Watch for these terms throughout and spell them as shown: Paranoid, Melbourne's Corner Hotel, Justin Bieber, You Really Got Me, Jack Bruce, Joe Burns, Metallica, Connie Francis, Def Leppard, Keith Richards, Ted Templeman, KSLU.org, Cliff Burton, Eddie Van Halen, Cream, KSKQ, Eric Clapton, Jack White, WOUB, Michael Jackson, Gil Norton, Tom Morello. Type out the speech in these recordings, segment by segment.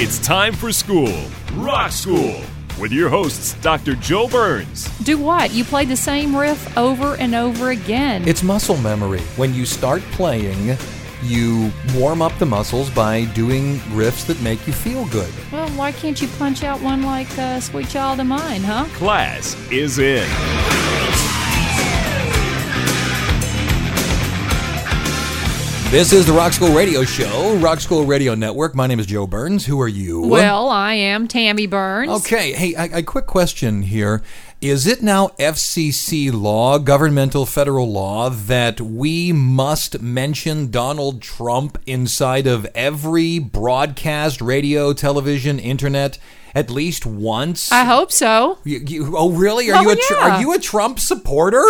It's time for school, rock school, with your hosts, Dr. Joe Burns. Do what? You play the same riff over and over again. It's muscle memory. When you start playing, you warm up the muscles by doing riffs that make you feel good. Well, why can't you punch out one like Sweet Child of Mine, huh? Class is in. This is the Rock School Radio Show, Rock School Radio Network. My name is Joe Burns. Who are you? Well, I am Tammy Burns. Okay. Hey, a quick question here. Is it now FCC law, governmental federal law, that we must mention Donald Trump inside of every broadcast, radio, television, internet, at least once? I hope so. Oh, really? Are you a Trump supporter?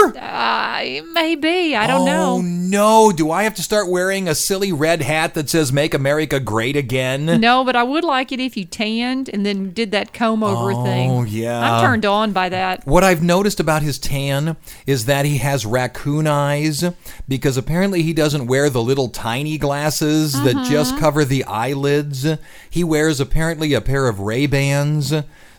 Maybe. I don't know. Oh, no. Do I have to start wearing a silly red hat that says Make America Great Again? No, but I would like it if you tanned and then did that comb-over thing. Oh, yeah. I'm turned on by that. What I've noticed about his tan is that he has raccoon eyes because apparently he doesn't wear the little tiny glasses that just cover the eyelids. He wears apparently a pair of Ray-Bans.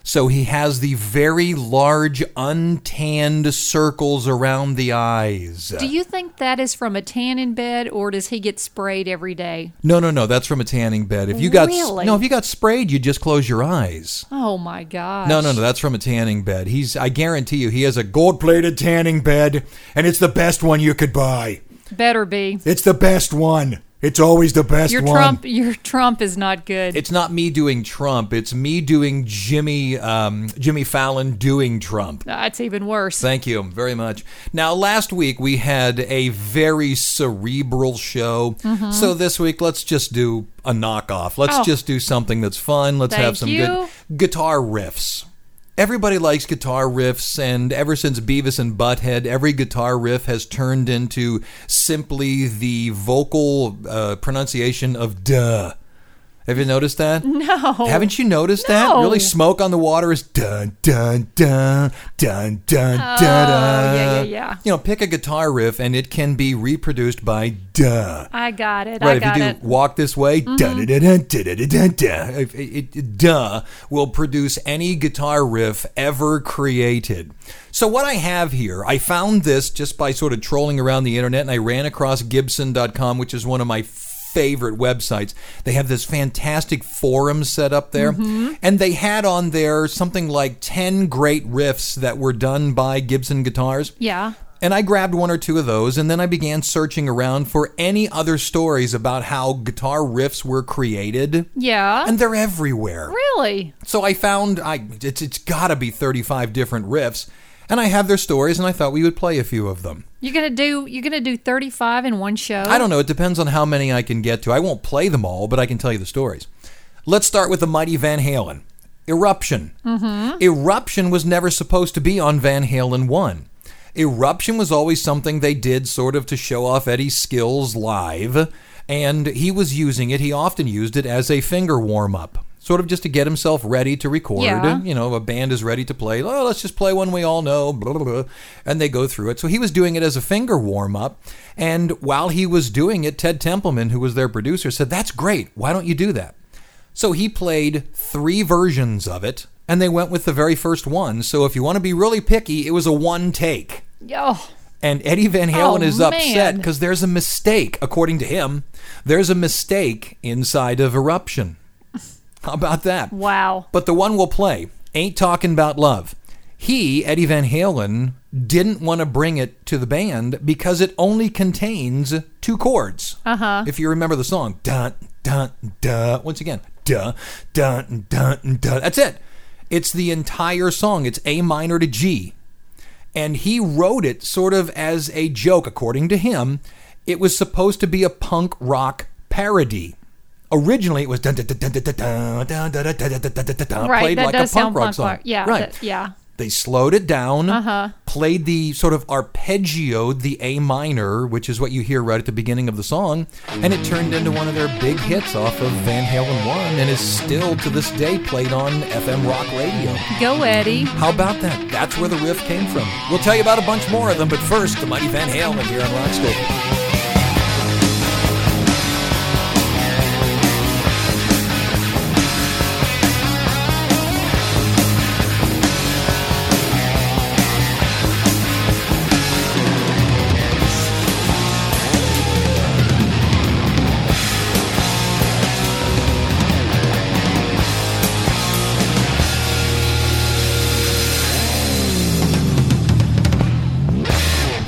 So he has the very large, untanned circles around the eyes. Do you think that is from a tanning bed, or does he get sprayed every day? No. That's from a tanning bed. If you got sprayed, you just close your eyes. Oh my gosh. No. That's from a tanning bed. I guarantee you, he has a gold-plated tanning bed, and it's the best one you could buy. Better be. It's the best one. It's always the best one. Your Trump is not good. It's not me doing Trump. It's me doing Jimmy Fallon doing Trump. That's even worse. Thank you very much. Now, last week we had a very cerebral show. Mm-hmm. So this week, let's just do a knockoff. Let's just do something that's fun. Let's have some good guitar riffs. Everybody likes guitar riffs, and ever since Beavis and Butthead, every guitar riff has turned into simply the vocal pronunciation of duh. Have you noticed that? No. Haven't you noticed that? Really, Smoke on the Water is dun, dun, dun, dun, dun, dun, dun. Yeah. You know, pick a guitar riff and it can be reproduced by duh. I got it. Right, if you do Walk This Way, duh will produce any guitar riff ever created. So what I have here, I found this just by sort of trolling around the internet, and I ran across Gibson.com, which is one of my favorite websites. They have this fantastic forum set up there, and they had on there something like 10 great riffs that were done by Gibson guitars. Yeah. And I grabbed one or two of those, and then I began searching around for any other stories about how guitar riffs were created. Yeah. And they're everywhere. Really? So I found it's got to be 35 different riffs. And I have their stories, and I thought we would play a few of them. You're gonna do 35 in one show? I don't know. It depends on how many I can get to. I won't play them all, but I can tell you the stories. Let's start with the mighty Van Halen. Eruption. Mm-hmm. Eruption was never supposed to be on Van Halen 1. Eruption was always something they did sort of to show off Eddie's skills live, and he was using it. He often used it as a finger warm-up. Sort of just to get himself ready to record. Yeah. You know, a band is ready to play. Oh, let's just play one we all know, blah, blah, blah. And they go through it. So he was doing it as a finger warm-up. And while he was doing it, Ted Templeman, who was their producer, said, "That's great. Why don't you do that?" So he played 3 versions of it, and they went with the very first one. So if you want to be really picky, it was a one take. Oh. And Eddie Van Halen is upset because there's a mistake, according to him. There's a mistake inside of Eruption. How about that? Wow. But the one we'll play, Ain't Talking About Love. Eddie Van Halen, didn't want to bring it to the band because it only contains 2 chords. Uh-huh. If you remember the song, dun, dun, dun. Once again, dun, dun, dun, dun. That's it. It's the entire song. It's A minor to G. And he wrote it sort of as a joke. According to him, it was supposed to be a punk rock parody. Originally, it was dun dun dun dun dun dun dun dun dun dun dun dun, played like a punk rock song. Yeah, right. Yeah. They slowed it down, played the sort of arpeggio, the A minor, which is what you hear right at the beginning of the song, and it turned into one of their big hits off of Van Halen 1 and is still to this day played on FM rock radio. Go, Eddie. How about that? That's where the riff came from. We'll tell you about a bunch more of them, but first, the mighty Van Halen here on Rock School.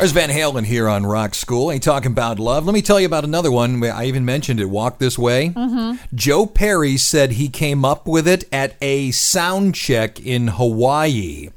There's Van Halen here on Rock School. Ain't talking about love. Let me tell you about another one. I even mentioned it, Walk This Way. Mm-hmm. Joe Perry said he came up with it at a sound check in Hawaii.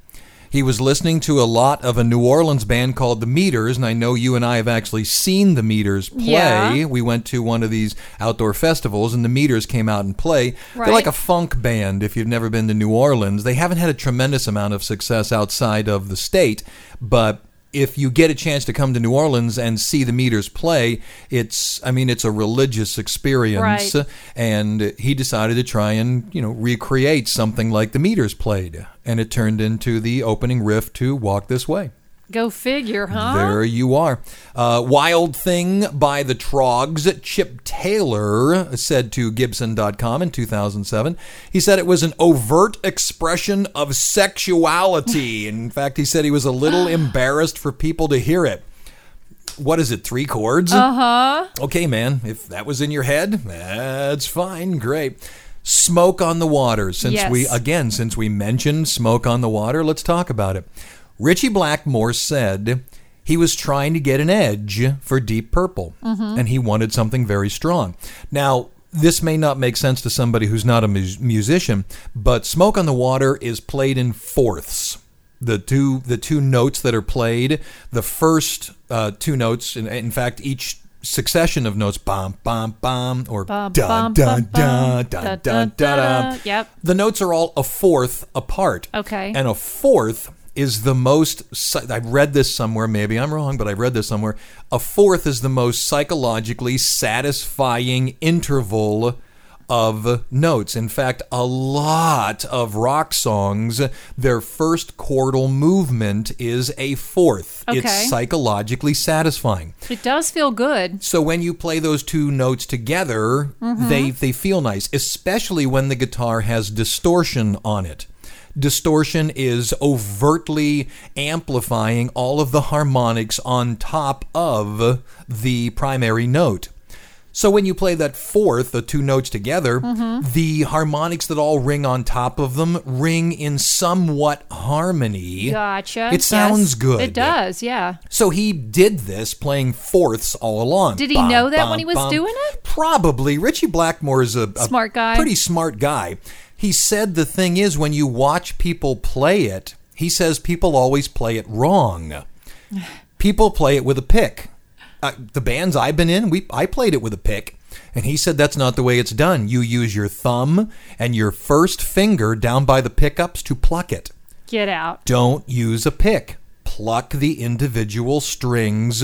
He was listening to a lot of a New Orleans band called The Meters, and I know you and I have actually seen The Meters play. Yeah. We went to one of these outdoor festivals, and The Meters came out and play. Right. They're like a funk band if you've never been to New Orleans. They haven't had a tremendous amount of success outside of the state, but if you get a chance to come to New Orleans and see The Meters play, it's a religious experience. Right. And he decided to try and, recreate something like The Meters played. And it turned into the opening riff to Walk This Way. Go figure, huh? There you are. Wild Thing by the Trogs. Chip Taylor said to Gibson.com in 2007, he said it was an overt expression of sexuality. In fact, he said he was a little embarrassed for people to hear it. What is it, 3 chords? Uh-huh. Okay, man, if that was in your head, that's fine, great. Smoke on the Water. Since we mentioned Smoke on the Water, let's talk about it. Richie Blackmore said he was trying to get an edge for Deep Purple, and he wanted something very strong. Now, this may not make sense to somebody who's not a musician, but Smoke on the Water is played in fourths. The two notes that are played, the first two notes, in fact, each succession of notes, bum, bum, bum, or da, da, da, da, da, da, da. Yep. The notes are all a fourth apart. Okay. And a fourth is the most, I've read this somewhere, maybe I'm wrong, but I've read this somewhere, a fourth is the most psychologically satisfying interval of notes. In fact, a lot of rock songs, their first chordal movement is a fourth. Okay. It's psychologically satisfying. It does feel good. So when you play those two notes together, they feel nice, especially when the guitar has distortion on it. Distortion is overtly amplifying all of the harmonics on top of the primary note. So when you play that fourth, the two notes together, the harmonics that all ring on top of them ring in somewhat harmony. Gotcha. It sounds good. It does, yeah. So he did this playing fourths all along. Did he know that when he was doing it? Probably. Richie Blackmore is a smart guy. Pretty smart guy. He said the thing is, when you watch people play it, he says people always play it wrong. People play it with a pick. The bands I've been in, I played it with a pick. And he said that's not the way it's done. You use your thumb and your first finger down by the pickups to pluck it. Get out. Don't use a pick. Pluck the individual strings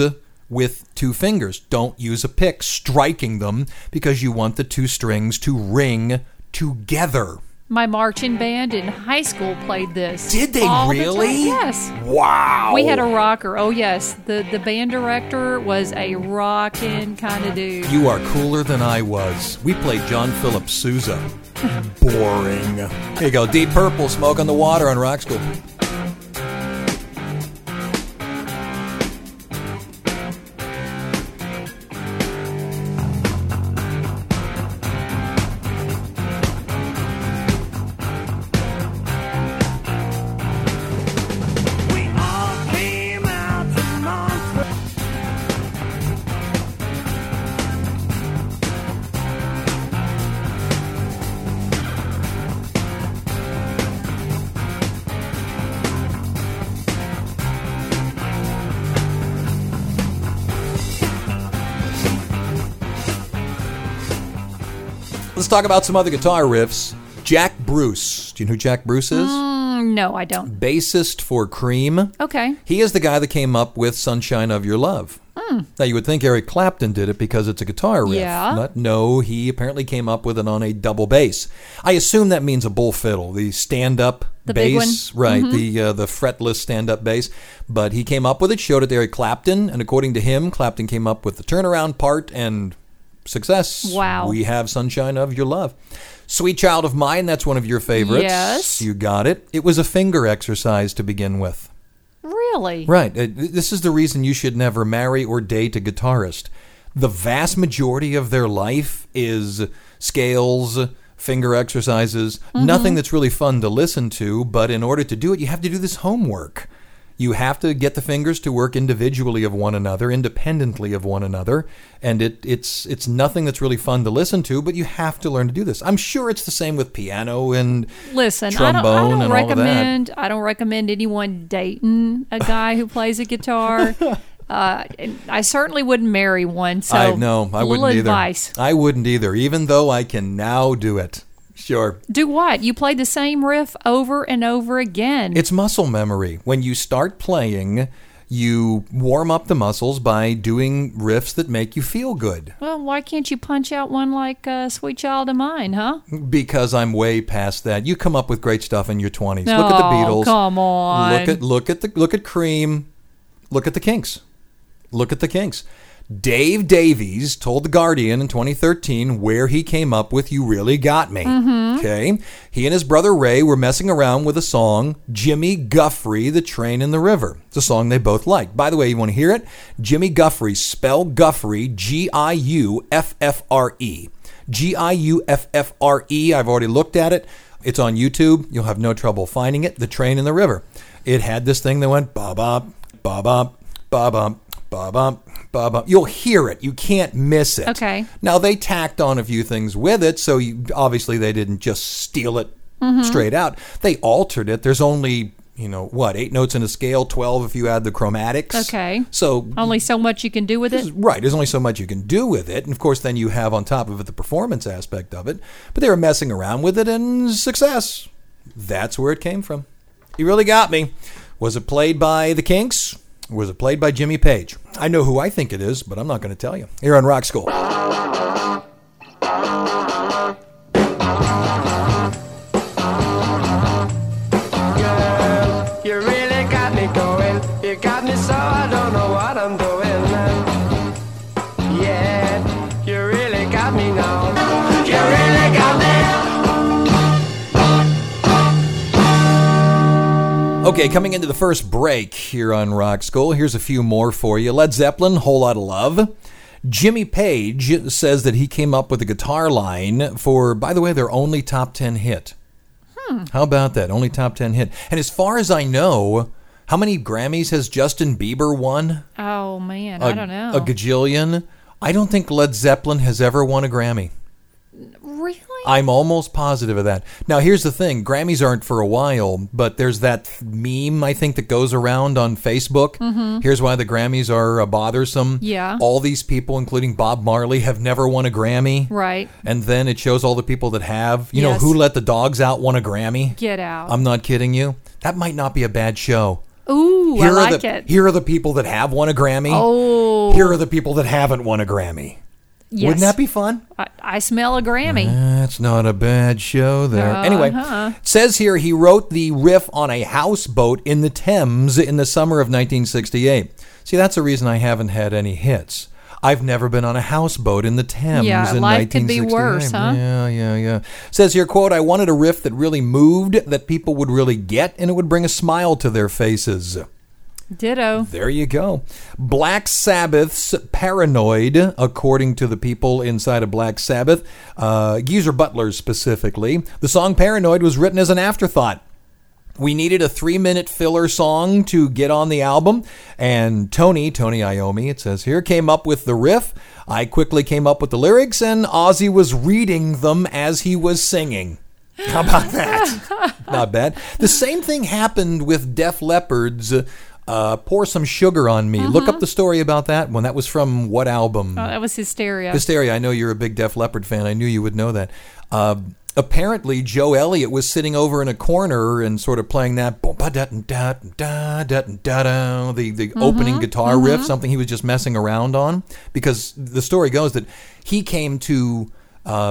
with two fingers. Don't use a pick, striking them, because you want the two strings to ring together. My marching band in high school played this. Did they really? Yes. Wow. We had a rocker. Oh, yes. The band director was a rockin' kind of dude. You are cooler than I was. We played John Philip Sousa. Boring. Here you go. Deep Purple, Smoke on the Water on Rock School. Let's talk about some other guitar riffs. Jack Bruce. Do you know who Jack Bruce is? No, I don't. Bassist for Cream. Okay. He is the guy that came up with Sunshine of Your Love. Mm. Now, you would think Eric Clapton did it because it's a guitar riff. Yeah. But no, he apparently came up with it on a double bass. I assume that means a bull fiddle, the stand-up bass. Right, mm-hmm. the fretless stand-up bass. But he came up with it, showed it to Eric Clapton, and according to him, Clapton came up with the turnaround part and... success. Wow. We have Sunshine of Your Love. Sweet Child of Mine, that's one of your favorites. Yes. You got it. It was a finger exercise to begin with. Really? Right. This is the reason you should never marry or date a guitarist. The vast majority of their life is scales, finger exercises, mm-hmm. nothing that's really fun to listen to, but in order to do it, you have to do this homework. You have to get the fingers to work individually of one another, independently of one another, and it's nothing that's really fun to listen to, but you have to learn to do this. I'm sure it's the same with piano and trombone and all of that. I don't recommend anyone dating a guy who plays a guitar. I certainly wouldn't marry one, so I wouldn't either. Advice. I wouldn't either, even though I can now do it. Sure. Do what? You play the same riff over and over again. It's muscle memory. When you start playing, you warm up the muscles by doing riffs that make you feel good. Well, why can't you punch out one like Sweet Child of Mine, huh? Because I'm way past that. You come up with great stuff in your 20s. Oh, look at the Beatles. Come on. Look at Cream. Look at the Kinks. Dave Davies told The Guardian in 2013 where he came up with You Really Got Me. Mm-hmm. Okay. He and his brother Ray were messing around with a song, Jimmy Guffrey, The Train in the River. It's a song they both like. By the way, you want to hear it? Jimmy Guffrey, spell Guffrey, G-I-U-F-F-R-E. G-I-U-F-F-R-E. I've already looked at it. It's on YouTube. You'll have no trouble finding it. The Train in the River. It had this thing that went, ba-bop, ba-bop, ba-bop, ba-bop. Bubba. You'll hear it. You can't miss it. Okay. Now, they tacked on a few things with it, so obviously they didn't just steal it mm-hmm. straight out. They altered it. There's only, 8 notes in a scale, 12 if you add the chromatics. Okay. So only so much you can do with it? Right. There's only so much you can do with it. And, of course, then you have on top of it the performance aspect of it. But they were messing around with it, and success. That's where it came from. You Really Got Me. Was it played by the Kinks? Was it played by Jimmy Page? I know who I think it is, but I'm not going to tell you. Here on Rock School. Girl, you really got me going. You got me so I don't know what I'm doing. Yeah, you really got me now. You really got me. Okay, coming into the first break here on Rock School. Here's a few more for you. Led Zeppelin, Whole Lot of Love. Jimmy Page says that he came up with a guitar line for, by the way, their only top 10 hit. How about that? Only top 10 hit. And as far as I know, how many Grammys has Justin Bieber won? Oh, man, I don't know. A gajillion. I don't think Led Zeppelin has ever won a Grammy. Really? I'm almost positive of that. Now, here's the thing. Grammys aren't for a while, but there's that meme, I think, that goes around on Facebook. Mm-hmm. Here's why the Grammys are bothersome. Yeah. All these people, including Bob Marley, have never won a Grammy. Right. And then it shows all the people that have. You know, Who Let the Dogs Out won a Grammy? Get out. I'm not kidding you. That might not be a bad show. Ooh, I like it. Here are the people that have won a Grammy. Oh. Here are the people that haven't won a Grammy. Yes. Wouldn't that be fun? I smell a Grammy. That's not a bad show there. Anyway, it says here he wrote the riff on a houseboat in the Thames in the summer of 1968. See, that's the reason I haven't had any hits. I've never been on a houseboat in the Thames in 1968. Yeah, life could be worse, huh? Yeah. It says here, quote, I wanted a riff that really moved, that people would really get, and it would bring a smile to their faces. Ditto. There you go. Black Sabbath's Paranoid, according to the people inside of Black Sabbath, Geezer Butler specifically. The song Paranoid was written as an afterthought. We needed a 3-minute filler song to get on the album, and Tony Iommi, it says here, came up with the riff. I quickly came up with the lyrics, and Ozzy was reading them as he was singing. How about that? Not bad. The same thing happened with Def Leppard's Pour Some Sugar on Me. Look up the story about that one. That was from what album? Oh, that was Hysteria. Hysteria. I know you're a big Def Leppard fan. I knew you would know that. Apparently, Joe Elliott was sitting over in a corner and sort of playing that the opening guitar riff, something he was just messing around on. Because the story goes that he came to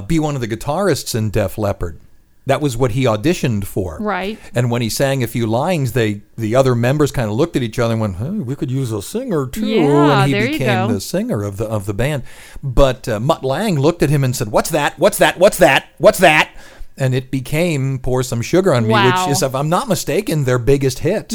be one of the guitarists in Def Leppard. That was what he auditioned for. Right. And when he sang a few lines, the other members kind of looked at each other and went, hey, we could use a singer, too. Yeah, and he became the singer of the band. But Mutt Lange looked at him and said, what's that? What's that? What's that? What's that? And it became Pour Some Sugar on Me, which is, if I'm not mistaken, their biggest hit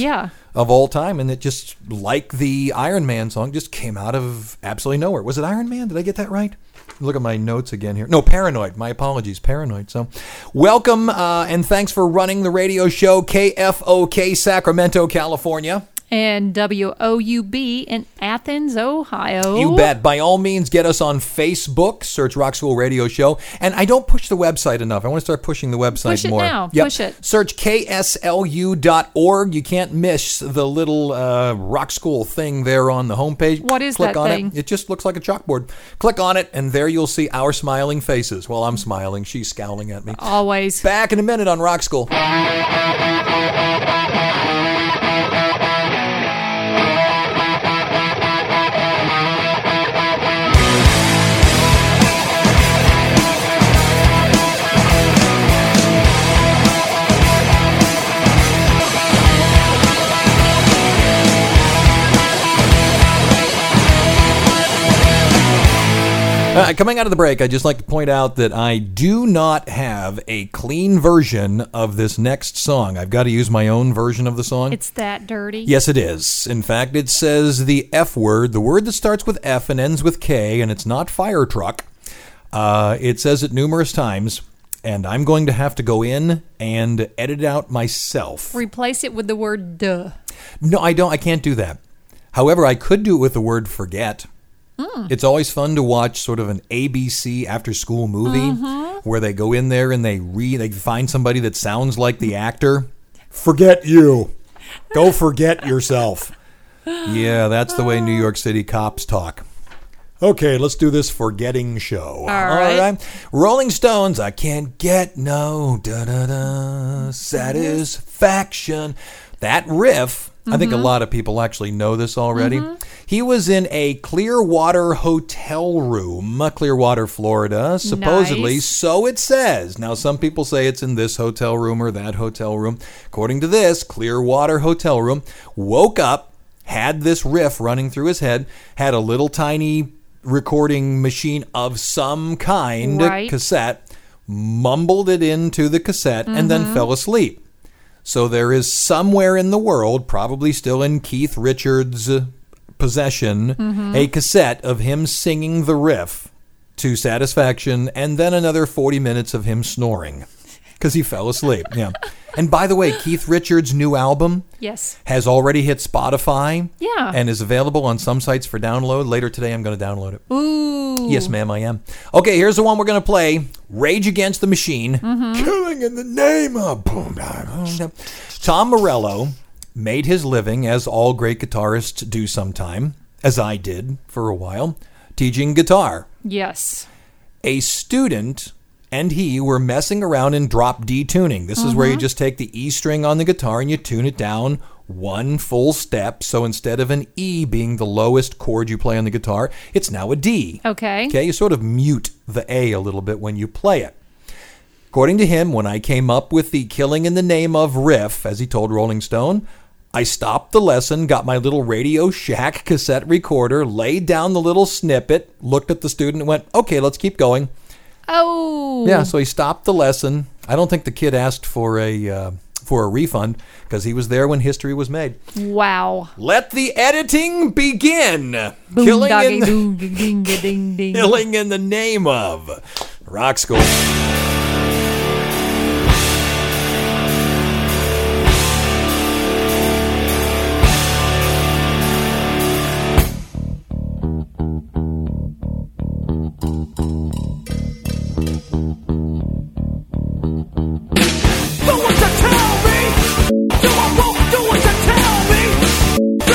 of all time. And it just, like the Iron Man song, just came out of absolutely nowhere. Was it Iron Man? Did I get that right? Look at my notes again here. No, Paranoid. My apologies. Paranoid. So welcome and thanks for running the radio show, KFOK, Sacramento, California. And WOUB in Athens, Ohio. You bet. By all means, get us on Facebook. Search Rock School Radio Show. And I don't push the website enough. I want to start pushing the website more. Push it now. Yep. Push it. Search KSLU.org. You can't miss the little Rock School thing there on the homepage. What is that thing? It just looks like a chalkboard. Click on it, and there you'll see our smiling faces. Well, I'm smiling. She's scowling at me. Always. Back in a minute on Rock School. Coming out of the break, I'd just like to point out that I do not have a clean version of this next song. I've got to use my own version of the song. It's that dirty? Yes, it is. In fact, it says the F word, the word that starts with F and ends with K, and it's not fire truck. It says it numerous times, and I'm going to have to go in and edit it out myself. Replace it with the word duh. No, I don't. I can't do that. However, I could do it with the word forget. It's always fun to watch sort of an ABC after-school movie where they go in there and they find somebody that sounds like the actor. Forget you. Go forget yourself. Yeah, that's the way New York City cops talk. Okay, let's do this forgetting show. All right. Rolling Stones, I can't get no da-da-da satisfaction. That riff... I think a lot of people actually know this already. He was in a Clearwater hotel room, Clearwater, Florida, supposedly. Nice. So it says. Now, some people say it's in this hotel room or that hotel room. According to this, Clearwater hotel room, woke up, had this riff running through his head, had a little tiny recording machine of some kind, cassette, mumbled it into the cassette, and then fell asleep. So there is somewhere in the world, probably still in Keith Richards' possession, a cassette of him singing the riff to Satisfaction and then another 40 minutes of him snoring because he fell asleep. Yeah. And by the way, Keith Richards' new album has already hit Spotify and is available on some sites for download. Later today, I'm going to download it. Ooh. Yes, ma'am, I am. Okay, here's the one we're going to play. Rage Against the Machine. Killing in the Name of... Tom Morello made his living, as all great guitarists do sometime, as I did for a while, teaching guitar. Yes. A student... and he were messing around in drop D tuning. This is where you just take the E string on the guitar and you tune it down one full step. So instead of an E being the lowest chord you play on the guitar, it's now a D. Okay. Okay, you sort of mute the A a little bit when you play it. According to him, when I came up with the Killing in the Name of riff, as he told Rolling Stone, I stopped the lesson, got my little Radio Shack cassette recorder, laid down the little snippet, looked at the student and went, okay, let's keep going. Oh. Yeah, so he stopped the lesson. I don't think the kid asked for a refund because he was there when history was made. Wow. Let the editing begin. Boom, killing, doggy, in the, boom, ding, ding, ding. Killing in the Name of Rock School. Do what you tell me. Do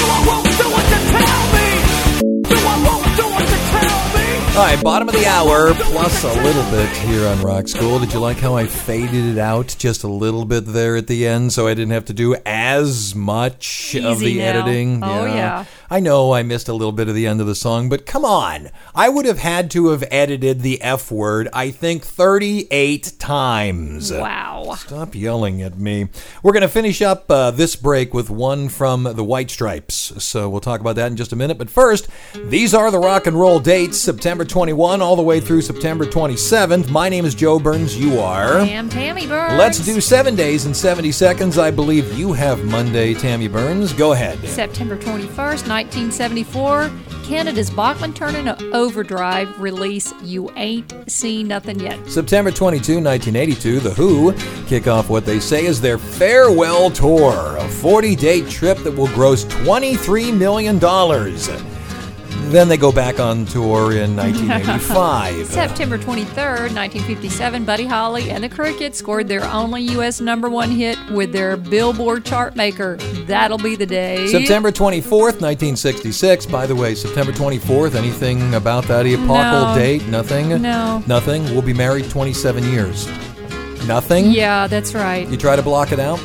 All right, bottom of the hour, plus a little bit here on Rock School. Did you like how I faded it out just a little bit there at the end so I didn't have to do as much of the editing? Oh, yeah. I know I missed a little bit of the end of the song, but come on. I would have had to have edited the F word, I think, 38 times. Wow. Stop yelling at me. We're going to finish up this break with one from the White Stripes, so we'll talk about that in just a minute. But first, these are the rock and roll dates, September 21 all the way through September 27th. My name is Joe Burns. You are? I am Tammy Burns. Let's do 7 days in 70 seconds. I believe you have Monday, Tammy Burns. Go ahead. September 21st, 1974, Canada's Bachman Turner Overdrive release You Ain't Seen Nothing Yet. September 22, 1982, The Who kick off what they say is their farewell tour, a 40-day trip that will gross $23 million. Then they go back on tour in 1985. September 23rd, 1957, Buddy Holly and the Crickets scored their only U.S. #1 hit with their Billboard chart maker, That'll Be the Day. September 24th, 1966. By the way, September 24th, anything about that epochal date? Nothing? No. Nothing? We'll be married 27 years. Nothing? Yeah, that's right. You try to block it out?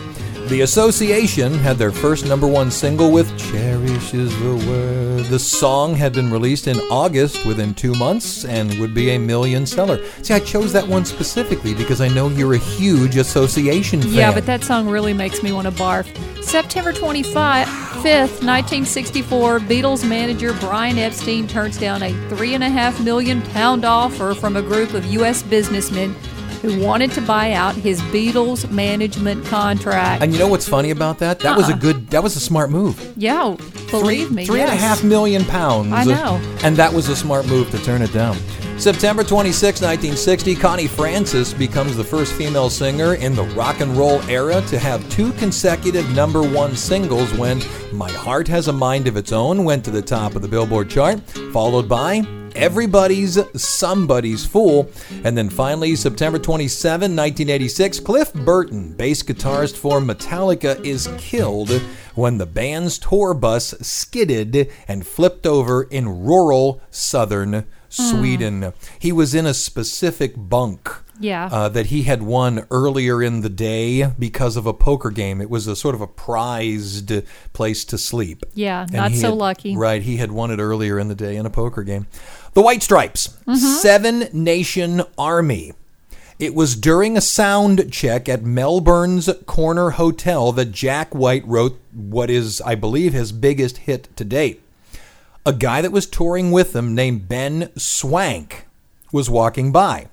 The Association had their first #1 single with Cherish Is the Word. The song had been released in August within 2 months and would be a million seller. See, I chose that one specifically because I know you're a huge Association fan. Yeah, but that song really makes me want to barf. September 25th, 1964, Beatles manager Brian Epstein turns down a £3.5 million offer from a group of U.S. businessmen who wanted to buy out his Beatles management contract. And you know what's funny about that? That was a good, that was a smart move. Yeah, believe me. £3.5 million. I know. And that was a smart move to turn it down. September 26, 1960, Connie Francis becomes the first female singer in the rock and roll era to have 2 consecutive #1 singles when My Heart Has a Mind of Its Own went to the top of the Billboard chart, followed by Everybody's Somebody's Fool. And then finally, September 27, 1986, Cliff Burton, bass guitarist for Metallica, is killed when the band's tour bus skidded and flipped over in rural southern Sweden. He was in a specific bunk. Yeah. That he had won earlier in the day because of a poker game. It was a sort of a prized place to sleep. Yeah, not so lucky. Right, he had won it earlier in the day in a poker game. The White Stripes, 7 Nation Army. It was during a sound check at Melbourne's Corner Hotel that Jack White wrote what is, I believe, his biggest hit to date. A guy that was touring with them named Ben Swank was walking by.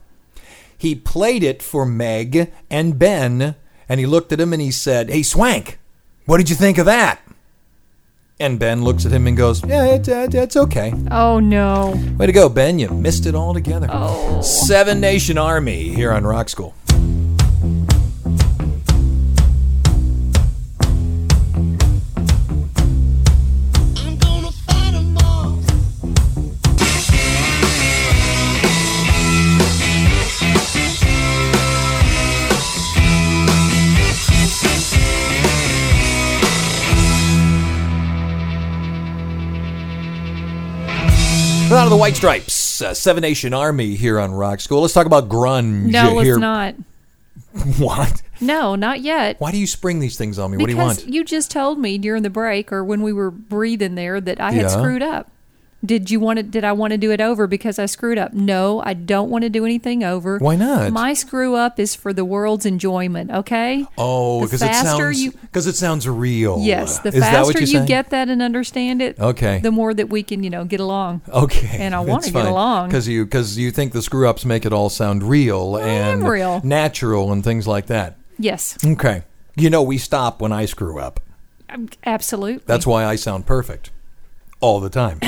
He played it for Meg and Ben, and he looked at him and he said, "Hey, Swank, what did you think of that?" And Ben looks at him and goes, "Yeah, it's okay." Oh, no. Way to go, Ben. You missed it all together. Oh. 7 Nation Army here on Rock School. Out of the White Stripes, 7 Nation Army here on Rock School. Let's talk about grunge. No, let's not. What? No, not yet. Why do you spring these things on me? Because what do you want? Because you just told me during the break or when we were breathing there that I had screwed up. Did I want to do it over because I screwed up? No, I don't want to do anything over. Why not? My screw up is for the world's enjoyment, okay? Oh, because it sounds real. Yes, the faster you get that and understand it, okay, the more that we can, get along. Okay. And I want to get along. Because you think the screw ups make it all sound real and natural and things like that. Yes. Okay. We stop when I screw up. Absolutely. That's why I sound perfect all the time.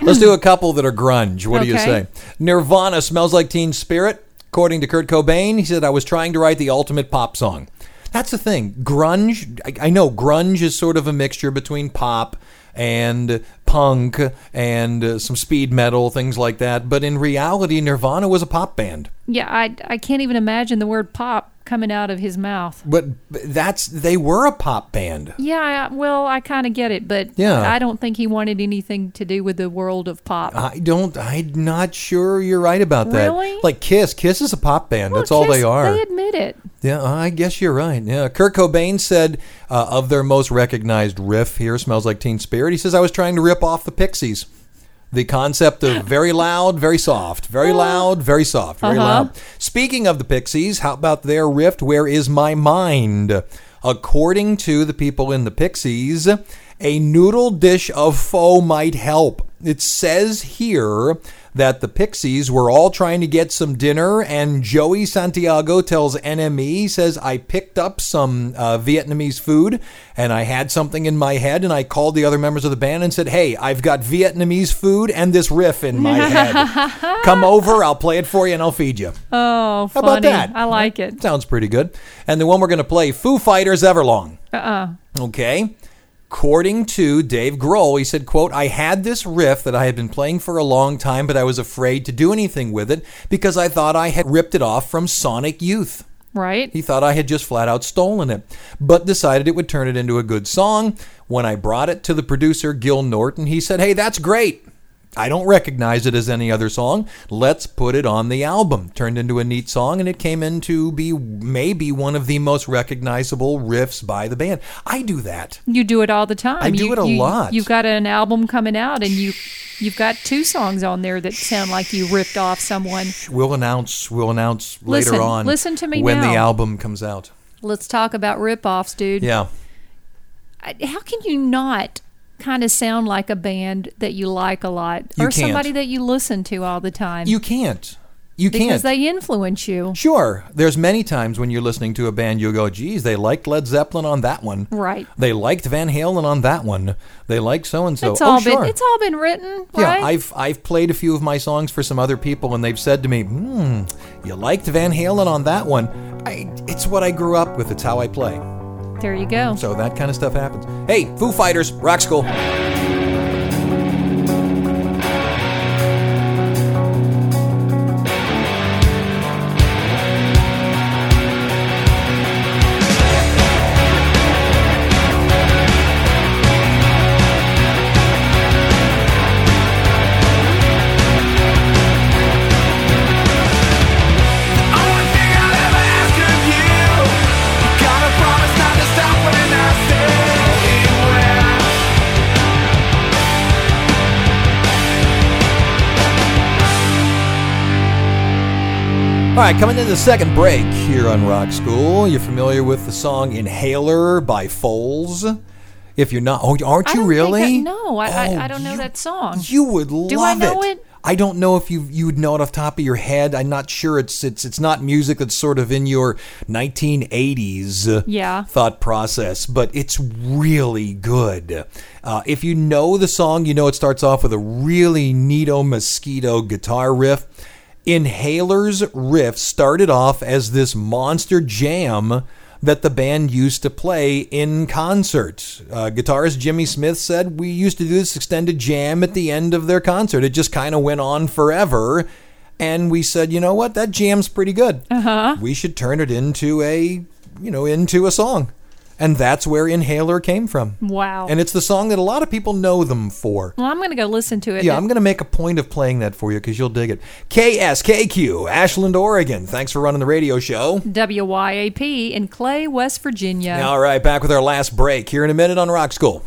Let's do a couple that are grunge. What do you say? Nirvana, Smells Like Teen Spirit. According to Kurt Cobain, he said, "I was trying to write the ultimate pop song." That's the thing. Grunge, I know grunge is sort of a mixture between pop and punk and some speed metal, things like that. But in reality, Nirvana was a pop band. Yeah, I can't even imagine the word pop coming out of his mouth. But they were a pop band. Yeah, I kind of get it, but yeah. I don't think he wanted anything to do with the world of pop. I'm not sure you're right about that. Really? Like Kiss. Kiss is a pop band. Well, that's all they are. They admit it. Yeah, I guess you're right. Yeah, Kurt Cobain said of their most recognized riff here, Smells Like Teen Spirit, he says, I was trying to rip off the Pixies. The concept of very loud, very soft, very loud, very soft, very loud. Speaking of the Pixies, how about their riff, Where Is My Mind? According to the people in the Pixies, a noodle dish of pho might help. It says here that the Pixies were all trying to get some dinner, and Joey Santiago tells NME, says, I picked up some Vietnamese food, and I had something in my head, and I called the other members of the band and said, hey, I've got Vietnamese food and this riff in my head. Come over, I'll play it for you, and I'll feed you. Oh, funny. How about that? I like it. Sounds pretty good. And the one we're going to play, Foo Fighters Everlong. Okay. According to Dave Grohl, he said, quote, I had this riff that I had been playing for a long time, but I was afraid to do anything with it because I thought I had ripped it off from Sonic Youth. Right. He thought I had just flat out stolen it, but decided it would turn it into a good song. When I brought it to the producer, Gil Norton, he said, hey, that's great. I don't recognize it as any other song. Let's put it on the album. Turned into a neat song, and it came in to be maybe one of the most recognizable riffs by the band. I do that. You do it all the time. I do it a lot. You've got an album coming out, and you've got two songs on there that sound like you ripped off someone. We'll announce later on. Listen to me when now. The album comes out. Let's talk about rip-offs, dude. Yeah. How can you not kind of sound like a band that you like a lot, or somebody that you listen to all the time? You can't. Because they influence you. Sure. There's many times when you're listening to a band, you go, geez, they liked Led Zeppelin on that one. Right. They liked Van Halen on that one. They liked so-and-so. It's all been written, right? Yeah, I've played a few of my songs for some other people, and they've said to me, you liked Van Halen on that one. It's what I grew up with. It's how I play. There you go. So that kind of stuff happens. Hey, Foo Fighters, Rock School. All right, coming into the second break here on Rock School. You're familiar with the song Inhaler by Foles. If you're not, aren't you really? I don't know that song. You would love it. Do I know it? I don't know if you'd know it off the top of your head. I'm not sure. It's not music that's sort of in your 1980s thought process, but it's really good. If you know the song, you know it starts off with a really neato mosquito guitar riff. Inhaler's riff started off as this monster jam that the band used to play in concert. Guitarist Jimmy Smith said, we used to do this extended jam at the end of their concert. It just kind of went on forever. And we said, you know what? That jam's pretty good. We should turn it into a song. And that's where Inhaler came from. Wow. And it's the song that a lot of people know them for. Well, I'm going to go listen to it. Yeah, I'm going to make a point of playing that for you because you'll dig it. KSKQ, Ashland, Oregon. Thanks for running the radio show. WYAP in Clay, West Virginia. All right, back with our last break here in a minute on Rock School.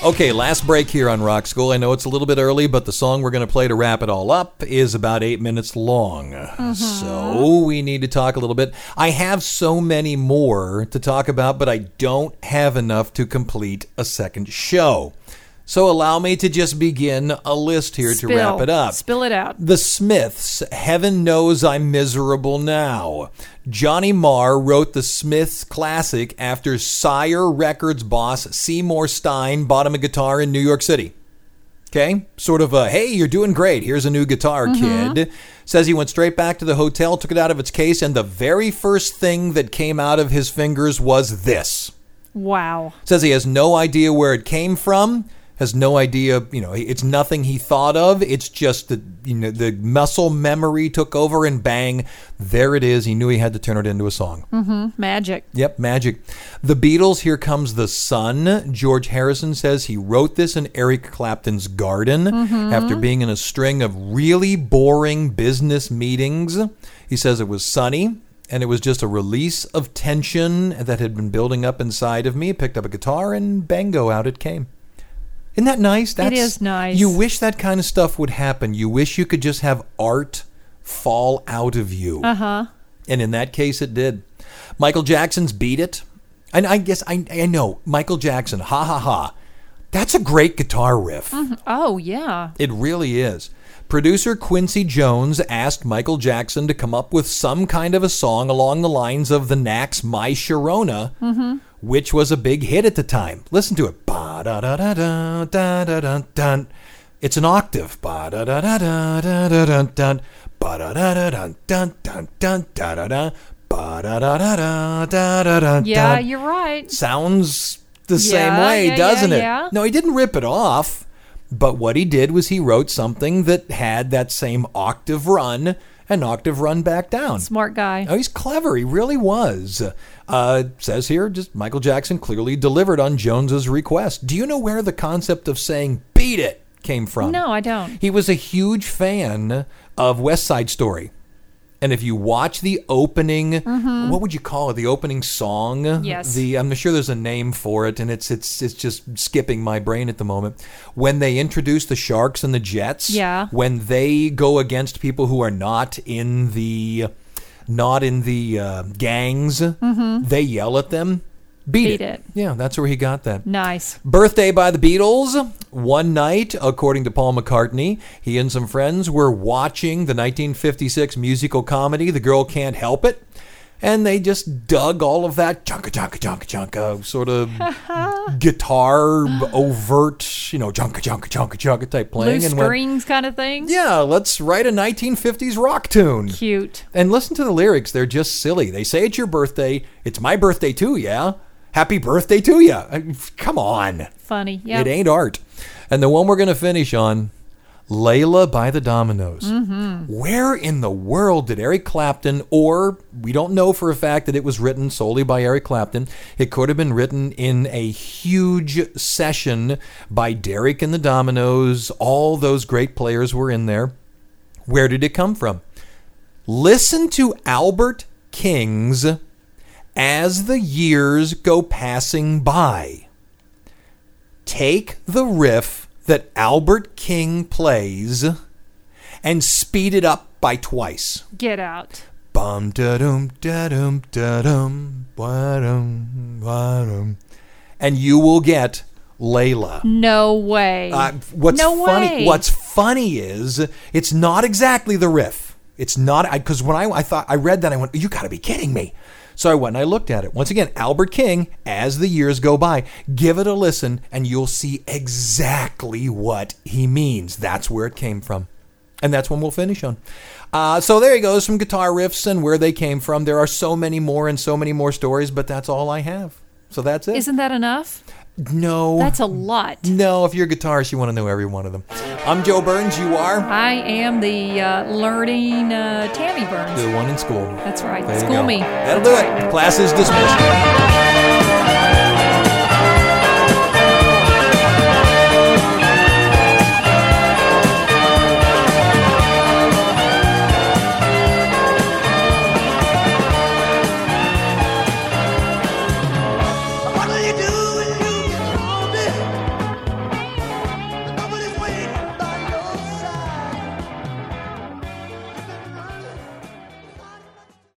Okay, last break here on Rock School. I know it's a little bit early, but the song we're going to play to wrap it all up is about 8 minutes long. Mm-hmm. So we need to talk a little bit. I have so many more to talk about, but I don't have enough to complete a second show. So allow me to just begin a list here to wrap it up. Spill it out. The Smiths, Heaven Knows I'm Miserable Now. Johnny Marr wrote the Smiths classic after Sire Records boss Seymour Stein bought him a guitar in New York City. Okay? Sort of a, hey, you're doing great. Here's a new guitar, kid. Says he went straight back to the hotel, took it out of its case, and the very first thing that came out of his fingers was this. Wow. Says he has no idea where it came from. Has no idea, you know, it's nothing he thought of. It's just that, you know, the muscle memory took over and bang, there it is. He knew he had to turn it into a song. Mm-hmm. Magic. Yep, magic. The Beatles, Here Comes the Sun. George Harrison says he wrote this in Eric Clapton's garden after being in a string of really boring business meetings. He says it was sunny. And it was just a release of tension that had been building up inside of me. Picked up a guitar and bango, out it came. Isn't that nice? It is nice. You wish that kind of stuff would happen. You wish you could just have art fall out of you. Uh-huh. And in that case, it did. Michael Jackson's Beat It. And I guess, I know, Michael Jackson, ha ha ha. That's a great guitar riff. Mm-hmm. Oh, yeah. It really is. Producer Quincy Jones asked Michael Jackson to come up with some kind of a song along the lines of the Knack's My Sharona, which was a big hit at the time. Listen to it. Ba-da-da-da-da-da-da-da-da-da. It's an octave. Ba-da-da-da-da-da-da-da-da-da. Ba-da-da-da-da-da-da-da-da-da. Ba-da-da-da-da-da-da-da-da. Yeah, you're right. Sounds the same way, doesn't it? Yeah. No, he didn't rip it off. But what he did was he wrote something that had that same octave run, an octave run back down. Smart guy. Oh, he's clever. He really was. Says here, just Michael Jackson clearly delivered on Jones's request. Do you know where the concept of saying "beat it" came from? No, I don't. He was a huge fan of West Side Story. And if you watch the opening, what would you call it? The opening song? Yes. I'm sure there's a name for it, and it's just skipping my brain at the moment. When they introduce the Sharks and the Jets, when they go against people who are not in the gangs, they yell at them. Beat it. Yeah, that's where he got that. Nice. Birthday by the Beatles. One night, according to Paul McCartney, he and some friends were watching the 1956 musical comedy, The Girl Can't Help It. And they just dug all of that chunka, chunka, chunka, chunka, sort of guitar overt, you know, chunka, chunka, chunka, chunka type playing. Loose strings kind of thing? Yeah, let's write a 1950s rock tune. Cute. And listen to the lyrics. They're just silly. They say it's your birthday. It's my birthday too, yeah? Happy birthday to you. Come on. Funny. Yeah. It ain't art. And the one we're going to finish on, Layla by the Dominoes. Mm-hmm. Where in the world did Eric Clapton, or we don't know for a fact that it was written solely by Eric Clapton. It could have been written in a huge session by Derek and the Dominoes. All those great players were in there. Where did it come from? Listen to Albert King's As the Years Go Passing By. Take the riff that Albert King plays and speed it up by twice. Get out. Bum da-dum, da-dum, da-dum, wa-dum, wa-dum. And you will get Layla. No way. What's funny is it's not exactly the riff. It's not, because when I thought, I read that, I went, you got to be kidding me. So I went and I looked at it. Once again, Albert King, As the Years Go By. Give it a listen and you'll see exactly what he means. That's where it came from. And that's when we'll finish on. So there you go. Some guitar riffs and where they came from. There are so many more and so many more stories, but that's all I have. So that's it. Isn't that enough? No. That's a lot. No, if you're a guitarist, you want to know every one of them. I'm Joe Burns. You are? I am the learning Tammy Burns. The one in school. That's right. There school me. That'll do it. Class is dismissed.